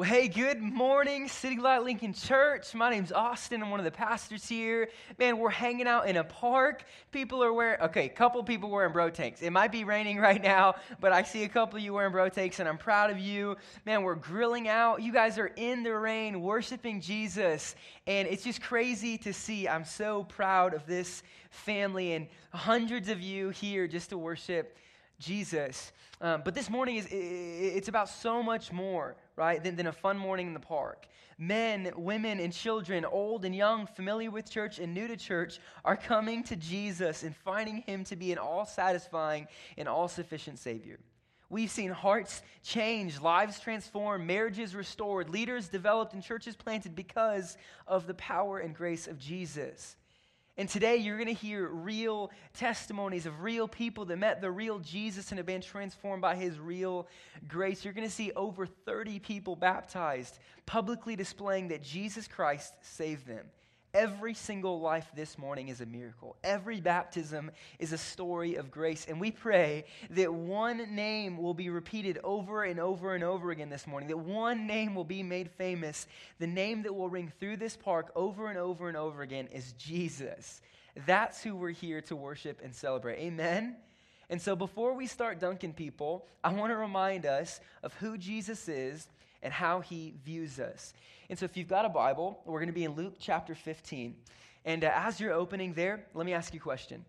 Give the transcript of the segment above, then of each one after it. Well, hey, good morning, City Light Lincoln Church. My name's Austin. I'm one of the pastors here. Man, we're hanging out in a park. People are wearing, okay, a couple people wearing bro tanks. It might be raining right now, but I see a couple of you wearing bro tanks, and I'm proud of you. Man, we're grilling out. You guys are in the rain worshiping Jesus, and it's just crazy to see. I'm so proud of this family and hundreds of you here just to worship Jesus. But this morning, it's about so much more, right, than a fun morning in the park. Men, women, and children, old and young, familiar with church and new to church, are coming to Jesus and finding him to be an all-satisfying and all-sufficient Savior. We've seen hearts change, lives transformed, marriages restored, leaders developed, and churches planted because of the power and grace of Jesus. And today you're going to hear real testimonies of real people that met the real Jesus and have been transformed by his real grace. You're going to see over 30 people baptized, publicly displaying that Jesus Christ saved them. Every single life this morning is a miracle. Every baptism is a story of grace. And we pray that one name will be repeated over and over and over again this morning, that one name will be made famous. The name that will ring through this park over and over and over again is Jesus. That's who we're here to worship and celebrate. Amen? And so before we start dunking people, I want to remind us of who Jesus is and how he views us. And so if you've got a Bible, we're going to be in Luke chapter 15. And as you're opening there, let me ask you a question.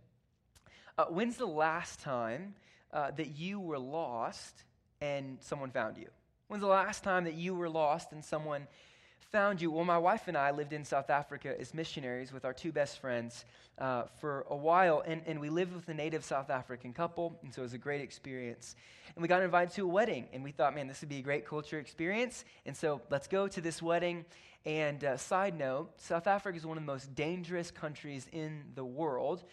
When's the last time that you were lost and someone found you? When's the last time that you were lost and someone found you? Well, my wife and I lived in South Africa as missionaries with our two best friends for a while, and we lived with a native South African couple, and so it was a great experience. And we got invited to a wedding, and we thought, man, this would be a great culture experience, and so let's go to this wedding. And side note, South Africa is one of the most dangerous countries in the world.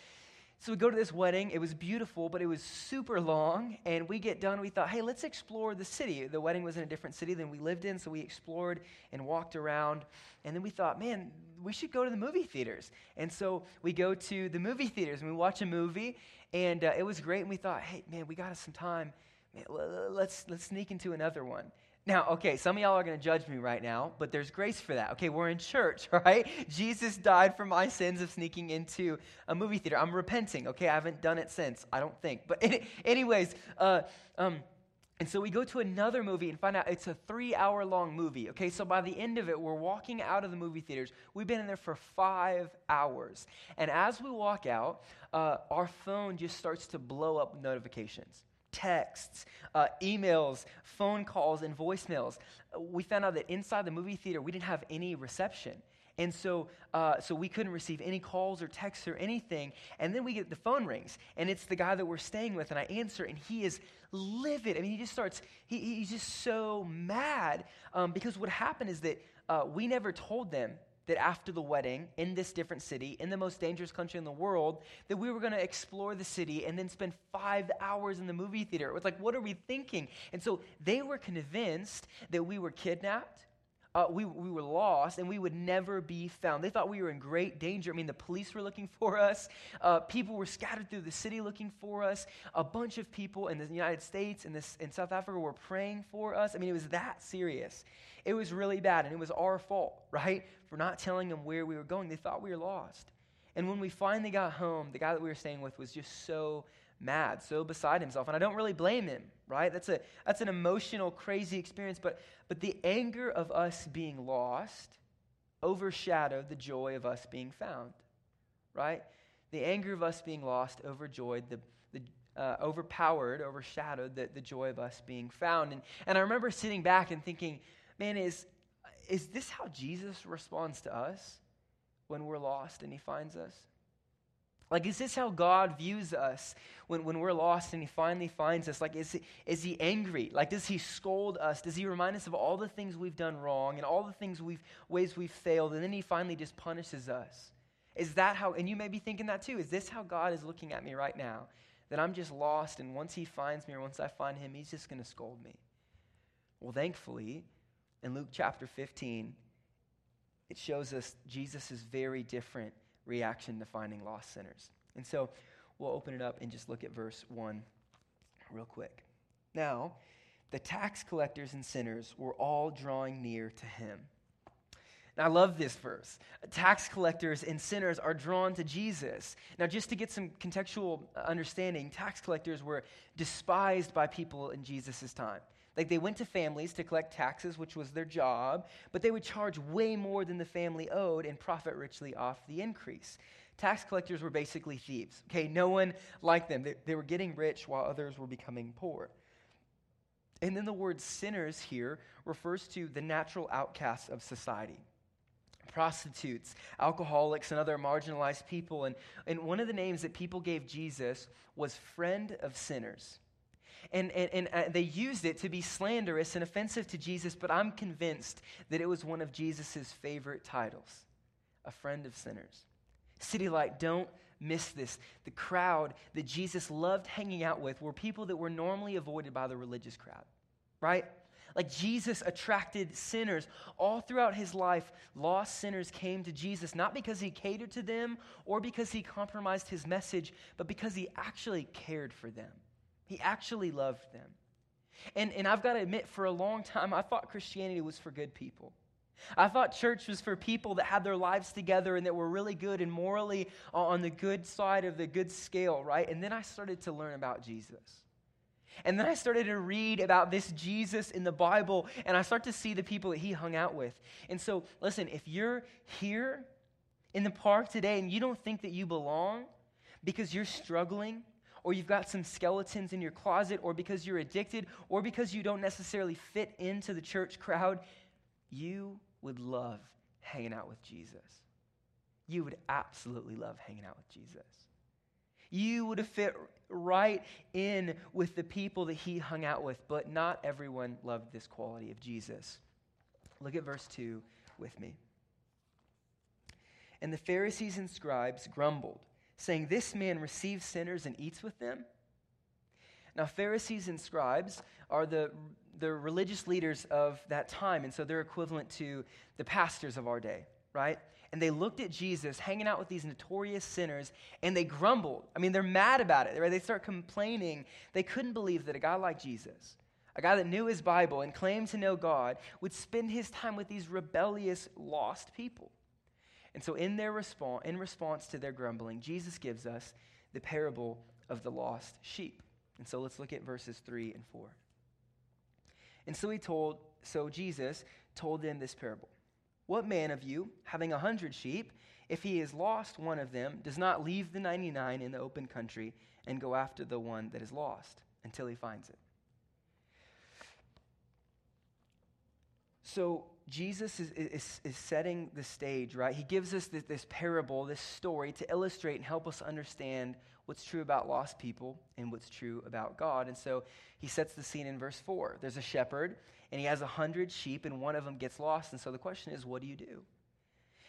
So we go to this wedding. It was beautiful, but it was super long, and we get done. We thought, hey, let's explore the city. The wedding was in a different city than we lived in, so we explored and walked around, and then we thought, man, we should go to the movie theaters. And so we go to the movie theaters, and we watch a movie, and it was great, and we thought, hey, man, we got us some time. Man, let's sneak into another one. Now, okay, some of y'all are going to judge me right now, but there's grace for that. Okay, we're in church, right? Jesus died for my sins of sneaking into a movie theater. I'm repenting, okay? I haven't done it since, I don't think. But anyways, and so we go to another movie and find out it's a 3-hour-long movie, okay? So by the end of it, we're walking out of the movie theaters. We've been in there for 5 hours. And as we walk out, our phone just starts to blow up with notifications. Texts, emails, phone calls, and voicemails. We found out that inside the movie theater, we didn't have any reception. And so we couldn't receive any calls or texts or anything. And then we get the phone rings, and it's the guy that we're staying with, and I answer, and he is livid. I mean, he just starts, he's just so mad because what happened is that we never told them that after the wedding, in this different city, in the most dangerous country in the world, that we were going to explore the city and then spend 5 hours in the movie theater. It was like, what are we thinking? And so they were convinced that we were kidnapped, we were lost, and we would never be found. They thought we were in great danger. I mean, the police were looking for us. People were scattered through the city looking for us. A bunch of people in the United States and in South Africa were praying for us. I mean, it was that serious. It was really bad, and it was our fault, right, for not telling them where we were going. They thought we were lost. And when we finally got home, the guy that we were staying with was just so mad, so beside himself, and I don't really blame him, right? That's an emotional, crazy experience, but the anger of us being lost overshadowed the joy of us being found, right? The anger of us being lost overshadowed the joy of us being found, and I remember sitting back and thinking, man, is this how Jesus responds to us when we're lost and he finds us? Like, is this how God views us when we're lost and he finally finds us? Like, is he angry? Like, does he scold us? Does he remind us of all the things we've done wrong and all the ways we've failed, and then he finally just punishes us? Is that how, and you may be thinking that too, is this how God is looking at me right now, that I'm just lost, and once he finds me or once I find him, he's just going to scold me? Well, thankfully, in Luke chapter 15, it shows us Jesus' very different reaction to finding lost sinners. And so we'll open it up and just look at verse 1 real quick. Now, the tax collectors and sinners were all drawing near to him. Now, I love this verse. Tax collectors and sinners are drawn to Jesus. Now, just to get some contextual understanding, tax collectors were despised by people in Jesus' time. Like, they went to families to collect taxes, which was their job, but they would charge way more than the family owed and profit richly off the increase. Tax collectors were basically thieves. Okay, no one liked them. They were getting rich while others were becoming poor. And then the word sinners here refers to the natural outcasts of society. Prostitutes, alcoholics, and other marginalized people. And one of the names that people gave Jesus was friend of sinners. And they used it to be slanderous and offensive to Jesus, but I'm convinced that it was one of Jesus' favorite titles, a friend of sinners. City Light, don't miss this. The crowd that Jesus loved hanging out with were people that were normally avoided by the religious crowd, right? Like, Jesus attracted sinners. All throughout his life, lost sinners came to Jesus, not because he catered to them or because he compromised his message, but because he actually cared for them. He actually loved them. And I've got to admit, for a long time, I thought Christianity was for good people. I thought church was for people that had their lives together and that were really good and morally on the good side of the good scale, right? And then I started to learn about Jesus. And then I started to read about this Jesus in the Bible, and I start to see the people that he hung out with. And so, listen, if you're here in the park today and you don't think that you belong because you're struggling, or you've got some skeletons in your closet, or because you're addicted, or because you don't necessarily fit into the church crowd, you would love hanging out with Jesus. You would absolutely love hanging out with Jesus. You would have fit right in with the people that he hung out with, but not everyone loved this quality of Jesus. Look at verse 2 with me. And the Pharisees and scribes grumbled, saying, "This man receives sinners and eats with them." Now, Pharisees and scribes are the religious leaders of that time, and so they're equivalent to the pastors of our day, right? And they looked at Jesus hanging out with these notorious sinners, and they grumbled. I mean, they're mad about it, right? They start complaining. They couldn't believe that a guy like Jesus, a guy that knew his Bible and claimed to know God, would spend his time with these rebellious, lost people. And so in response to their grumbling, Jesus gives us the parable of the lost sheep. And so let's look at verses 3 and 4. And so Jesus told them this parable. "What man of you, having 100 sheep, if he has lost one of them, does not leave the 99 in the open country and go after the one that is lost until he finds it?" So Jesus is setting the stage, right? He gives us this parable, this story, to illustrate and help us understand what's true about lost people and what's true about God. And so he sets the scene in verse 4. There's a shepherd, and he has 100 sheep, and one of them gets lost. And so the question is, what do you do?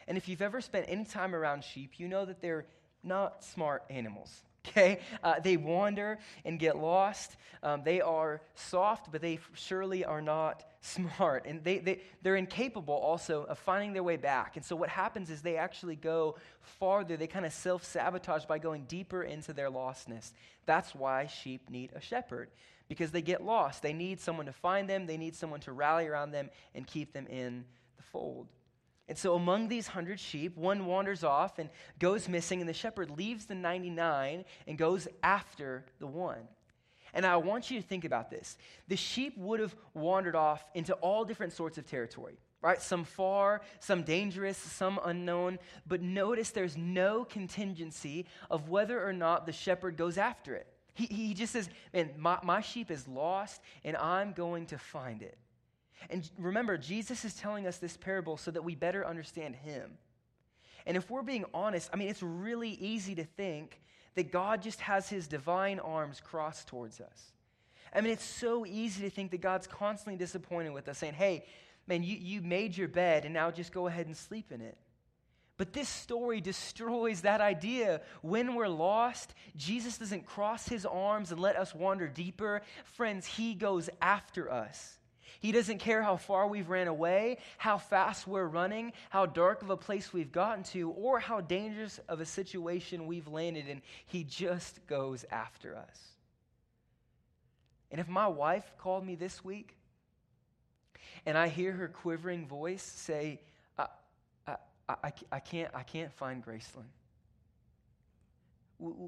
And if you've ever spent any time around sheep, you know that they're not smart animals, okay? They wander and get lost. They are soft, but they surely are not smart. And they're incapable also of finding their way back. And so what happens is they actually go farther. They kind of self-sabotage by going deeper into their lostness. That's why sheep need a shepherd, because they get lost. They need someone to find them. They need someone to rally around them and keep them in the fold. And so among these 100 sheep, one wanders off and goes missing, and the shepherd leaves the 99 and goes after the one. And I want you to think about this. The sheep would have wandered off into all different sorts of territory, right? Some far, some dangerous, some unknown. But notice there's no contingency of whether or not the shepherd goes after it. He just says, man, my sheep is lost, and I'm going to find it. And remember, Jesus is telling us this parable so that we better understand him. And if we're being honest, I mean, it's really easy to think that God just has his divine arms crossed towards us. I mean, it's so easy to think that God's constantly disappointed with us, saying, hey, man, you made your bed, and now just go ahead and sleep in it. But this story destroys that idea. When we're lost, Jesus doesn't cross his arms and let us wander deeper. Friends, he goes after us. He doesn't care how far we've ran away, how fast we're running, how dark of a place we've gotten to, or how dangerous of a situation we've landed in. He just goes after us. And if my wife called me this week and I hear her quivering voice say, I can't find Graceland.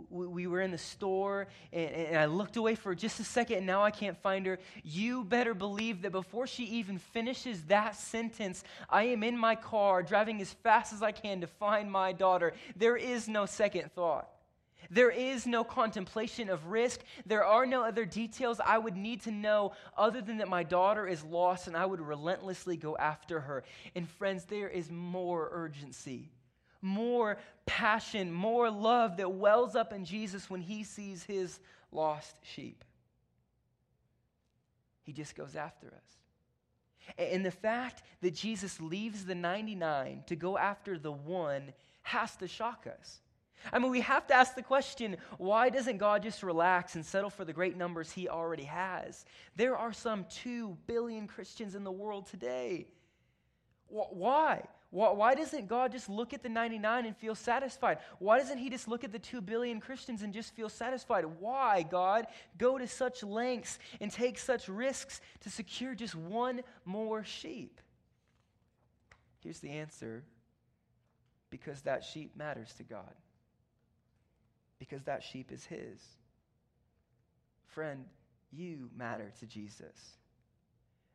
We were in the store, and I looked away for just a second, and now I can't find her. You better believe that before she even finishes that sentence, I am in my car driving as fast as I can to find my daughter. There is no second thought. There is no contemplation of risk. There are no other details I would need to know other than that my daughter is lost, and I would relentlessly go after her. And friends, there is more urgency, more passion, more love that wells up in Jesus when he sees his lost sheep. He just goes after us. And the fact that Jesus leaves the 99 to go after the one has to shock us. I mean, we have to ask the question, why doesn't God just relax and settle for the great numbers he already has? There are some 2 billion Christians in the world today. Why? Why doesn't God just look at the 99 and feel satisfied? Why doesn't he just look at the 2 billion Christians and just feel satisfied? Why, God, go to such lengths and take such risks to secure just one more sheep? Here's the answer. Because that sheep matters to God. Because that sheep is his. Friend, you matter to Jesus.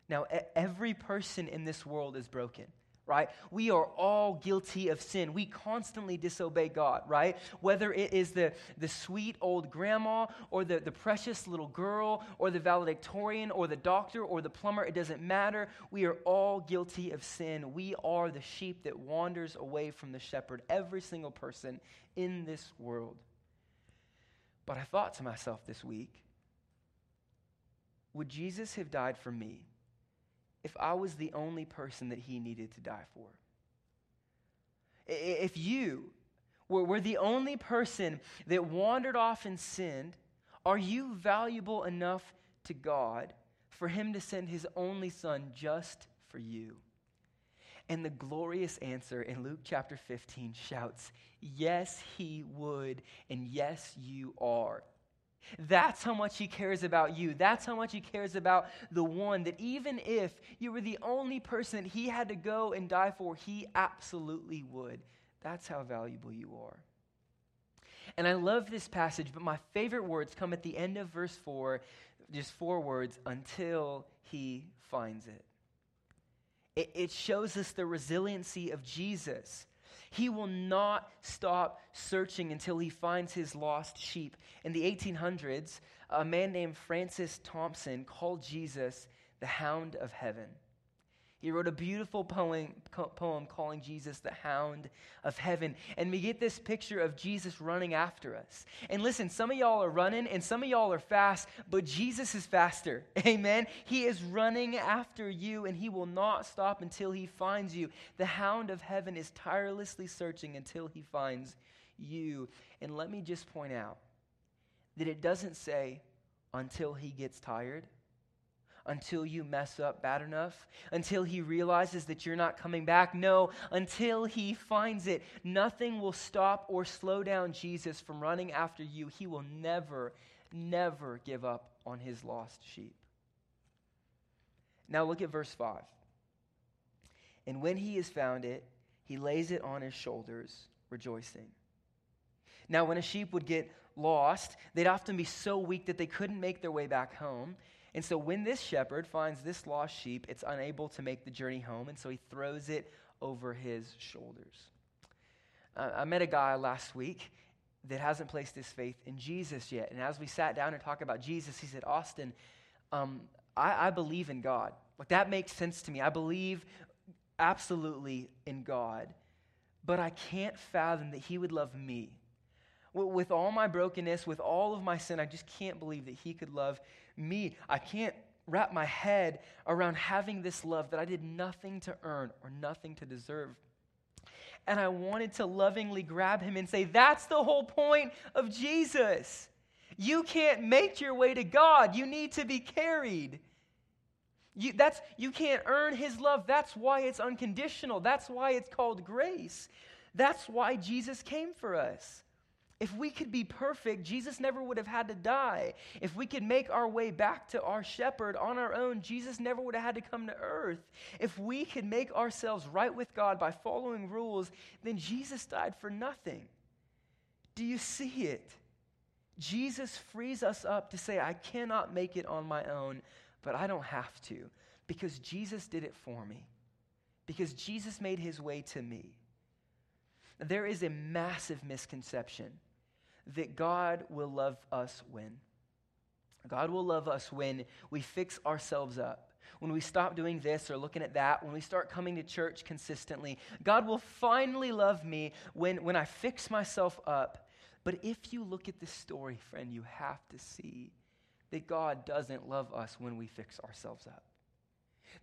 Now, every person in this world is broken. Right? We are all guilty of sin. We constantly disobey God, right? Whether it is the sweet old grandma or the precious little girl or the valedictorian or the doctor or the plumber, it doesn't matter. We are all guilty of sin. We are the sheep that wanders away from the shepherd, every single person in this world. But I thought to myself this week, would Jesus have died for me if I was the only person that he needed to die for? If you were the only person that wandered off and sinned, are you valuable enough to God for him to send his only son just for you? And the glorious answer in Luke chapter 15 shouts, yes, he would, and yes, you are. That's how much he cares about you. That's how much he cares about the one that even if you were the only person that he had to go and die for, he absolutely would. That's how valuable you are. And I love this passage, but my favorite words come at the end of verse 4, just 4 words, until he finds it. It shows us the resiliency of Jesus. He will not stop searching until he finds his lost sheep. In the 1800s, a man named Francis Thompson called Jesus the Hound of Heaven. He wrote a beautiful poem calling Jesus the Hound of Heaven. And we get this picture of Jesus running after us. And listen, some of y'all are running and some of y'all are fast, but Jesus is faster. Amen? He is running after you and he will not stop until he finds you. The Hound of Heaven is tirelessly searching until he finds you. And let me just point out that it doesn't say until he gets tired, until you mess up bad enough, until he realizes that you're not coming back. No, until he finds it. Nothing will stop or slow down Jesus from running after you. He will never, never give up on his lost sheep. Now look at verse 5. And when he has found it, he lays it on his shoulders, rejoicing. Now when a sheep would get lost, they'd often be so weak that they couldn't make their way back home. And so when this shepherd finds this lost sheep, it's unable to make the journey home, and so he throws it over his shoulders. I met a guy last week that hasn't placed his faith in Jesus yet. And as we sat down and talked about Jesus, he said, Austin, I believe in God. Like, that makes sense to me. I believe absolutely in God, but I can't fathom that he would love me. With all my brokenness, with all of my sin, I just can't believe that he could love me. I can't wrap my head around having this love that I did nothing to earn or nothing to deserve. And I wanted to lovingly grab him and say, that's the whole point of Jesus. You can't make your way to God. You need to be carried. You can't earn his love. That's why it's unconditional. That's why it's called grace. That's why Jesus came for us. If we could be perfect, Jesus never would have had to die. If we could make our way back to our shepherd on our own, Jesus never would have had to come to earth. If we could make ourselves right with God by following rules, then Jesus died for nothing. Do you see it? Jesus frees us up to say, I cannot make it on my own, but I don't have to, because Jesus did it for me, because Jesus made his way to me. There is a massive misconception that God will love us when. God will love us when we fix ourselves up, when we stop doing this or looking at that, when we start coming to church consistently. God will finally love me when I fix myself up. But if you look at this story, friend, you have to see that God doesn't love us when we fix ourselves up.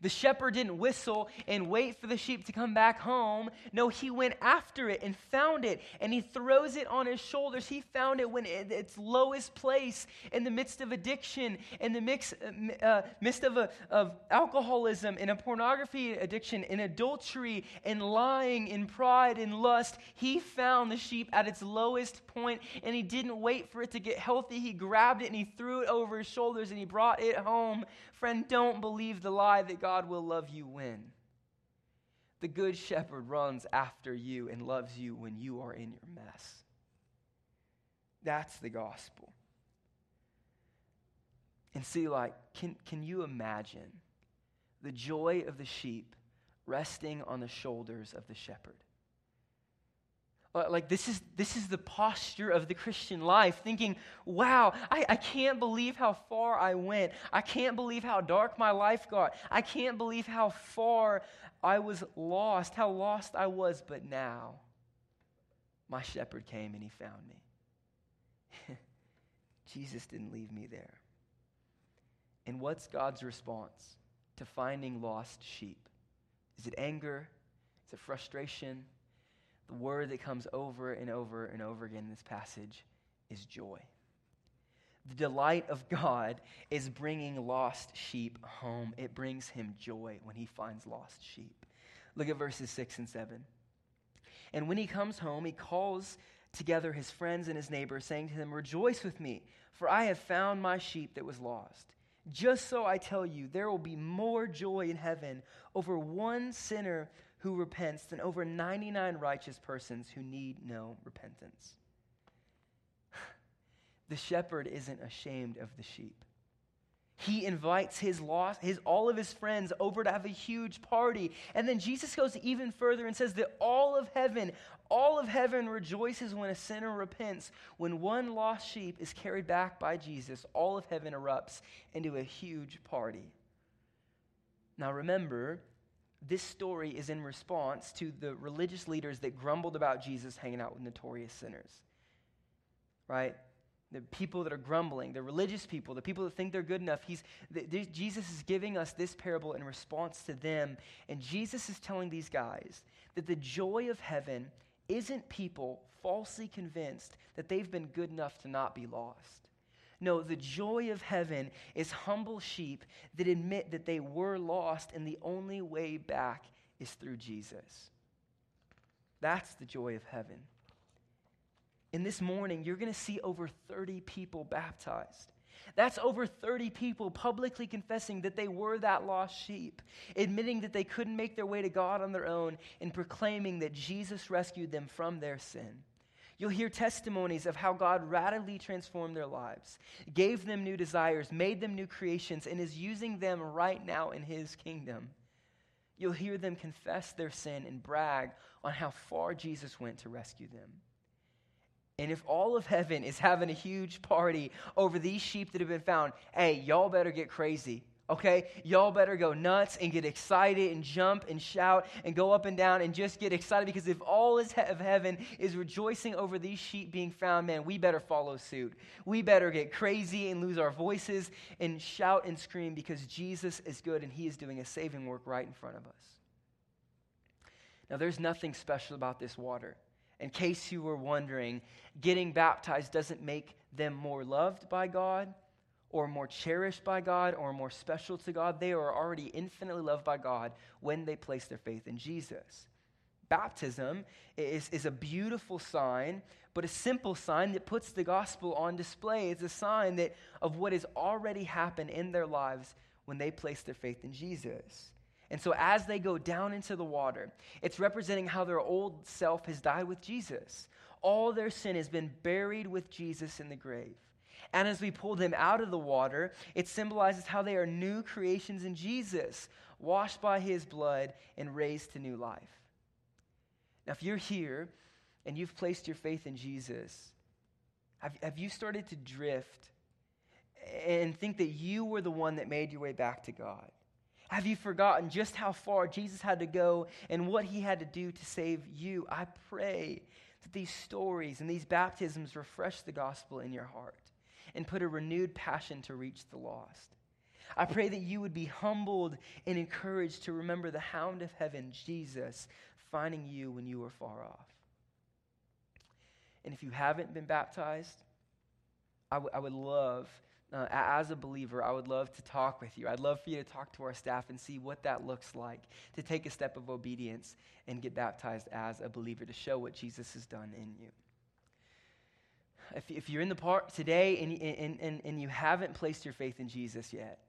The shepherd didn't whistle and wait for the sheep to come back home. No, he went after it and found it, and he throws it on his shoulders. He found it when its lowest place, in the midst of addiction, in the midst of alcoholism, in a pornography addiction, in adultery, in lying, in pride, in lust. He found the sheep at its lowest point, and he didn't wait for it to get healthy. He grabbed it, and he threw it over his shoulders, and he brought it home. Friend, don't believe the lie that God will love you when. The good shepherd runs after you and loves you when you are in your mess. That's the gospel. And see, like, can you imagine the joy of the sheep resting on the shoulders of the shepherd? Like, this is the posture of the Christian life, thinking, wow, I can't believe how far I went. I can't believe how dark my life got. I can't believe how far I was lost, how lost I was. But now, my shepherd came and he found me. Jesus didn't leave me there. And what's God's response to finding lost sheep? Is it anger? Is it frustration? The word that comes over and over and over again in this passage is joy. The delight of God is bringing lost sheep home. It brings him joy when he finds lost sheep. Look at verses 6 and 7. And when he comes home, he calls together his friends and his neighbors, saying to them, "Rejoice with me, for I have found my sheep that was lost." Just so I tell you, there will be more joy in heaven over one sinner who repents than over 99 righteous persons who need no repentance. The shepherd isn't ashamed of the sheep. He invites all of his friends over to have a huge party. And then Jesus goes even further and says that all of heaven rejoices when a sinner repents. When one lost sheep is carried back by Jesus, all of heaven erupts into a huge party. Now remember, this story is in response to the religious leaders that grumbled about Jesus hanging out with notorious sinners, right? The people that are grumbling, the religious people, the people that think they're good enough. Jesus is giving us this parable in response to them. And Jesus is telling these guys that the joy of heaven isn't people falsely convinced that they've been good enough to not be lost. No, the joy of heaven is humble sheep that admit that they were lost and the only way back is through Jesus. That's the joy of heaven. And this morning, you're going to see over 30 people baptized. That's over 30 people publicly confessing that they were that lost sheep, admitting that they couldn't make their way to God on their own, and proclaiming that Jesus rescued them from their sin. You'll hear testimonies of how God radically transformed their lives, gave them new desires, made them new creations, and is using them right now in his kingdom. You'll hear them confess their sin and brag on how far Jesus went to rescue them. And if all of heaven is having a huge party over these sheep that have been found, hey, y'all better get crazy, okay? Y'all better go nuts and get excited and jump and shout and go up and down and just get excited, because if all of heaven is rejoicing over these sheep being found, man, we better follow suit. We better get crazy and lose our voices and shout and scream, because Jesus is good and he is doing a saving work right in front of us. Now, there's nothing special about this water. In case you were wondering, getting baptized doesn't make them more loved by God or more cherished by God or more special to God. They are already infinitely loved by God when they place their faith in Jesus. baptism is a beautiful sign, but a simple sign that puts the gospel on display. It's a sign that of what has already happened in their lives when they place their faith in Jesus. And so as they go down into the water, it's representing how their old self has died with Jesus. All their sin has been buried with Jesus in the grave. And as we pull them out of the water, it symbolizes how they are new creations in Jesus, washed by his blood and raised to new life. Now, if you're here and you've placed your faith in Jesus, have you started to drift and think that you were the one that made your way back to God? Have you forgotten just how far Jesus had to go and what he had to do to save you? I pray that these stories and these baptisms refresh the gospel in your heart and put a renewed passion to reach the lost. I pray that you would be humbled and encouraged to remember the Hound of Heaven, Jesus, finding you when you were far off. And if you haven't been baptized, I would love, as a believer, I would love to talk with you. I'd love for you to talk to our staff and see what that looks like, to take a step of obedience and get baptized as a believer to show what Jesus has done in you. If you're in the park today and you haven't placed your faith in Jesus yet,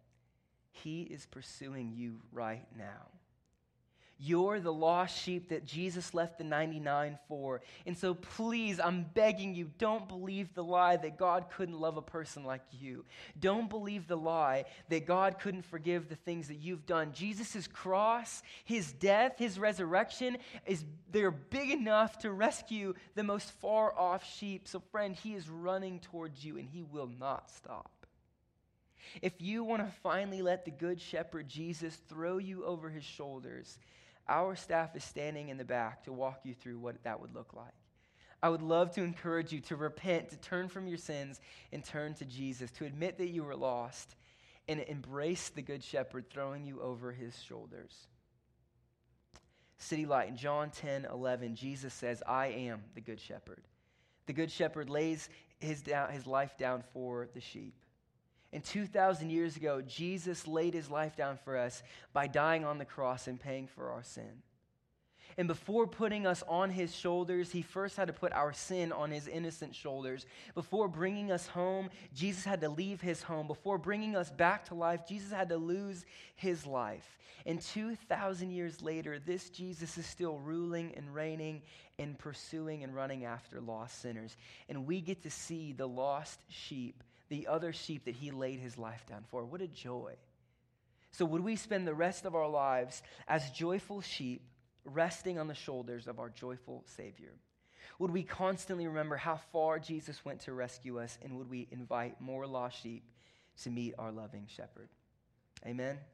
he is pursuing you right now. You're the lost sheep that Jesus left the 99 for. And so please, I'm begging you, don't believe the lie that God couldn't love a person like you. Don't believe the lie that God couldn't forgive the things that you've done. Jesus' cross, his death, his resurrection, they're big enough to rescue the most far-off sheep. So friend, he is running towards you and he will not stop. If you want to finally let the good shepherd Jesus throw you over his shoulders, our staff is standing in the back to walk you through what that would look like. I would love to encourage you to repent, to turn from your sins and turn to Jesus, to admit that you were lost and embrace the good shepherd throwing you over his shoulders. City Light, in John 10:11, Jesus says, I am the good shepherd. The good shepherd lays his life down for the sheep. And 2,000 years ago, Jesus laid his life down for us by dying on the cross and paying for our sin. And before putting us on his shoulders, he first had to put our sin on his innocent shoulders. Before bringing us home, Jesus had to leave his home. Before bringing us back to life, Jesus had to lose his life. And 2,000 years later, this Jesus is still ruling and reigning and pursuing and running after lost sinners. And we get to see the lost sheep, the other sheep that he laid his life down for. What a joy. So would we spend the rest of our lives as joyful sheep resting on the shoulders of our joyful Savior? Would we constantly remember how far Jesus went to rescue us, and would we invite more lost sheep to meet our loving shepherd? Amen.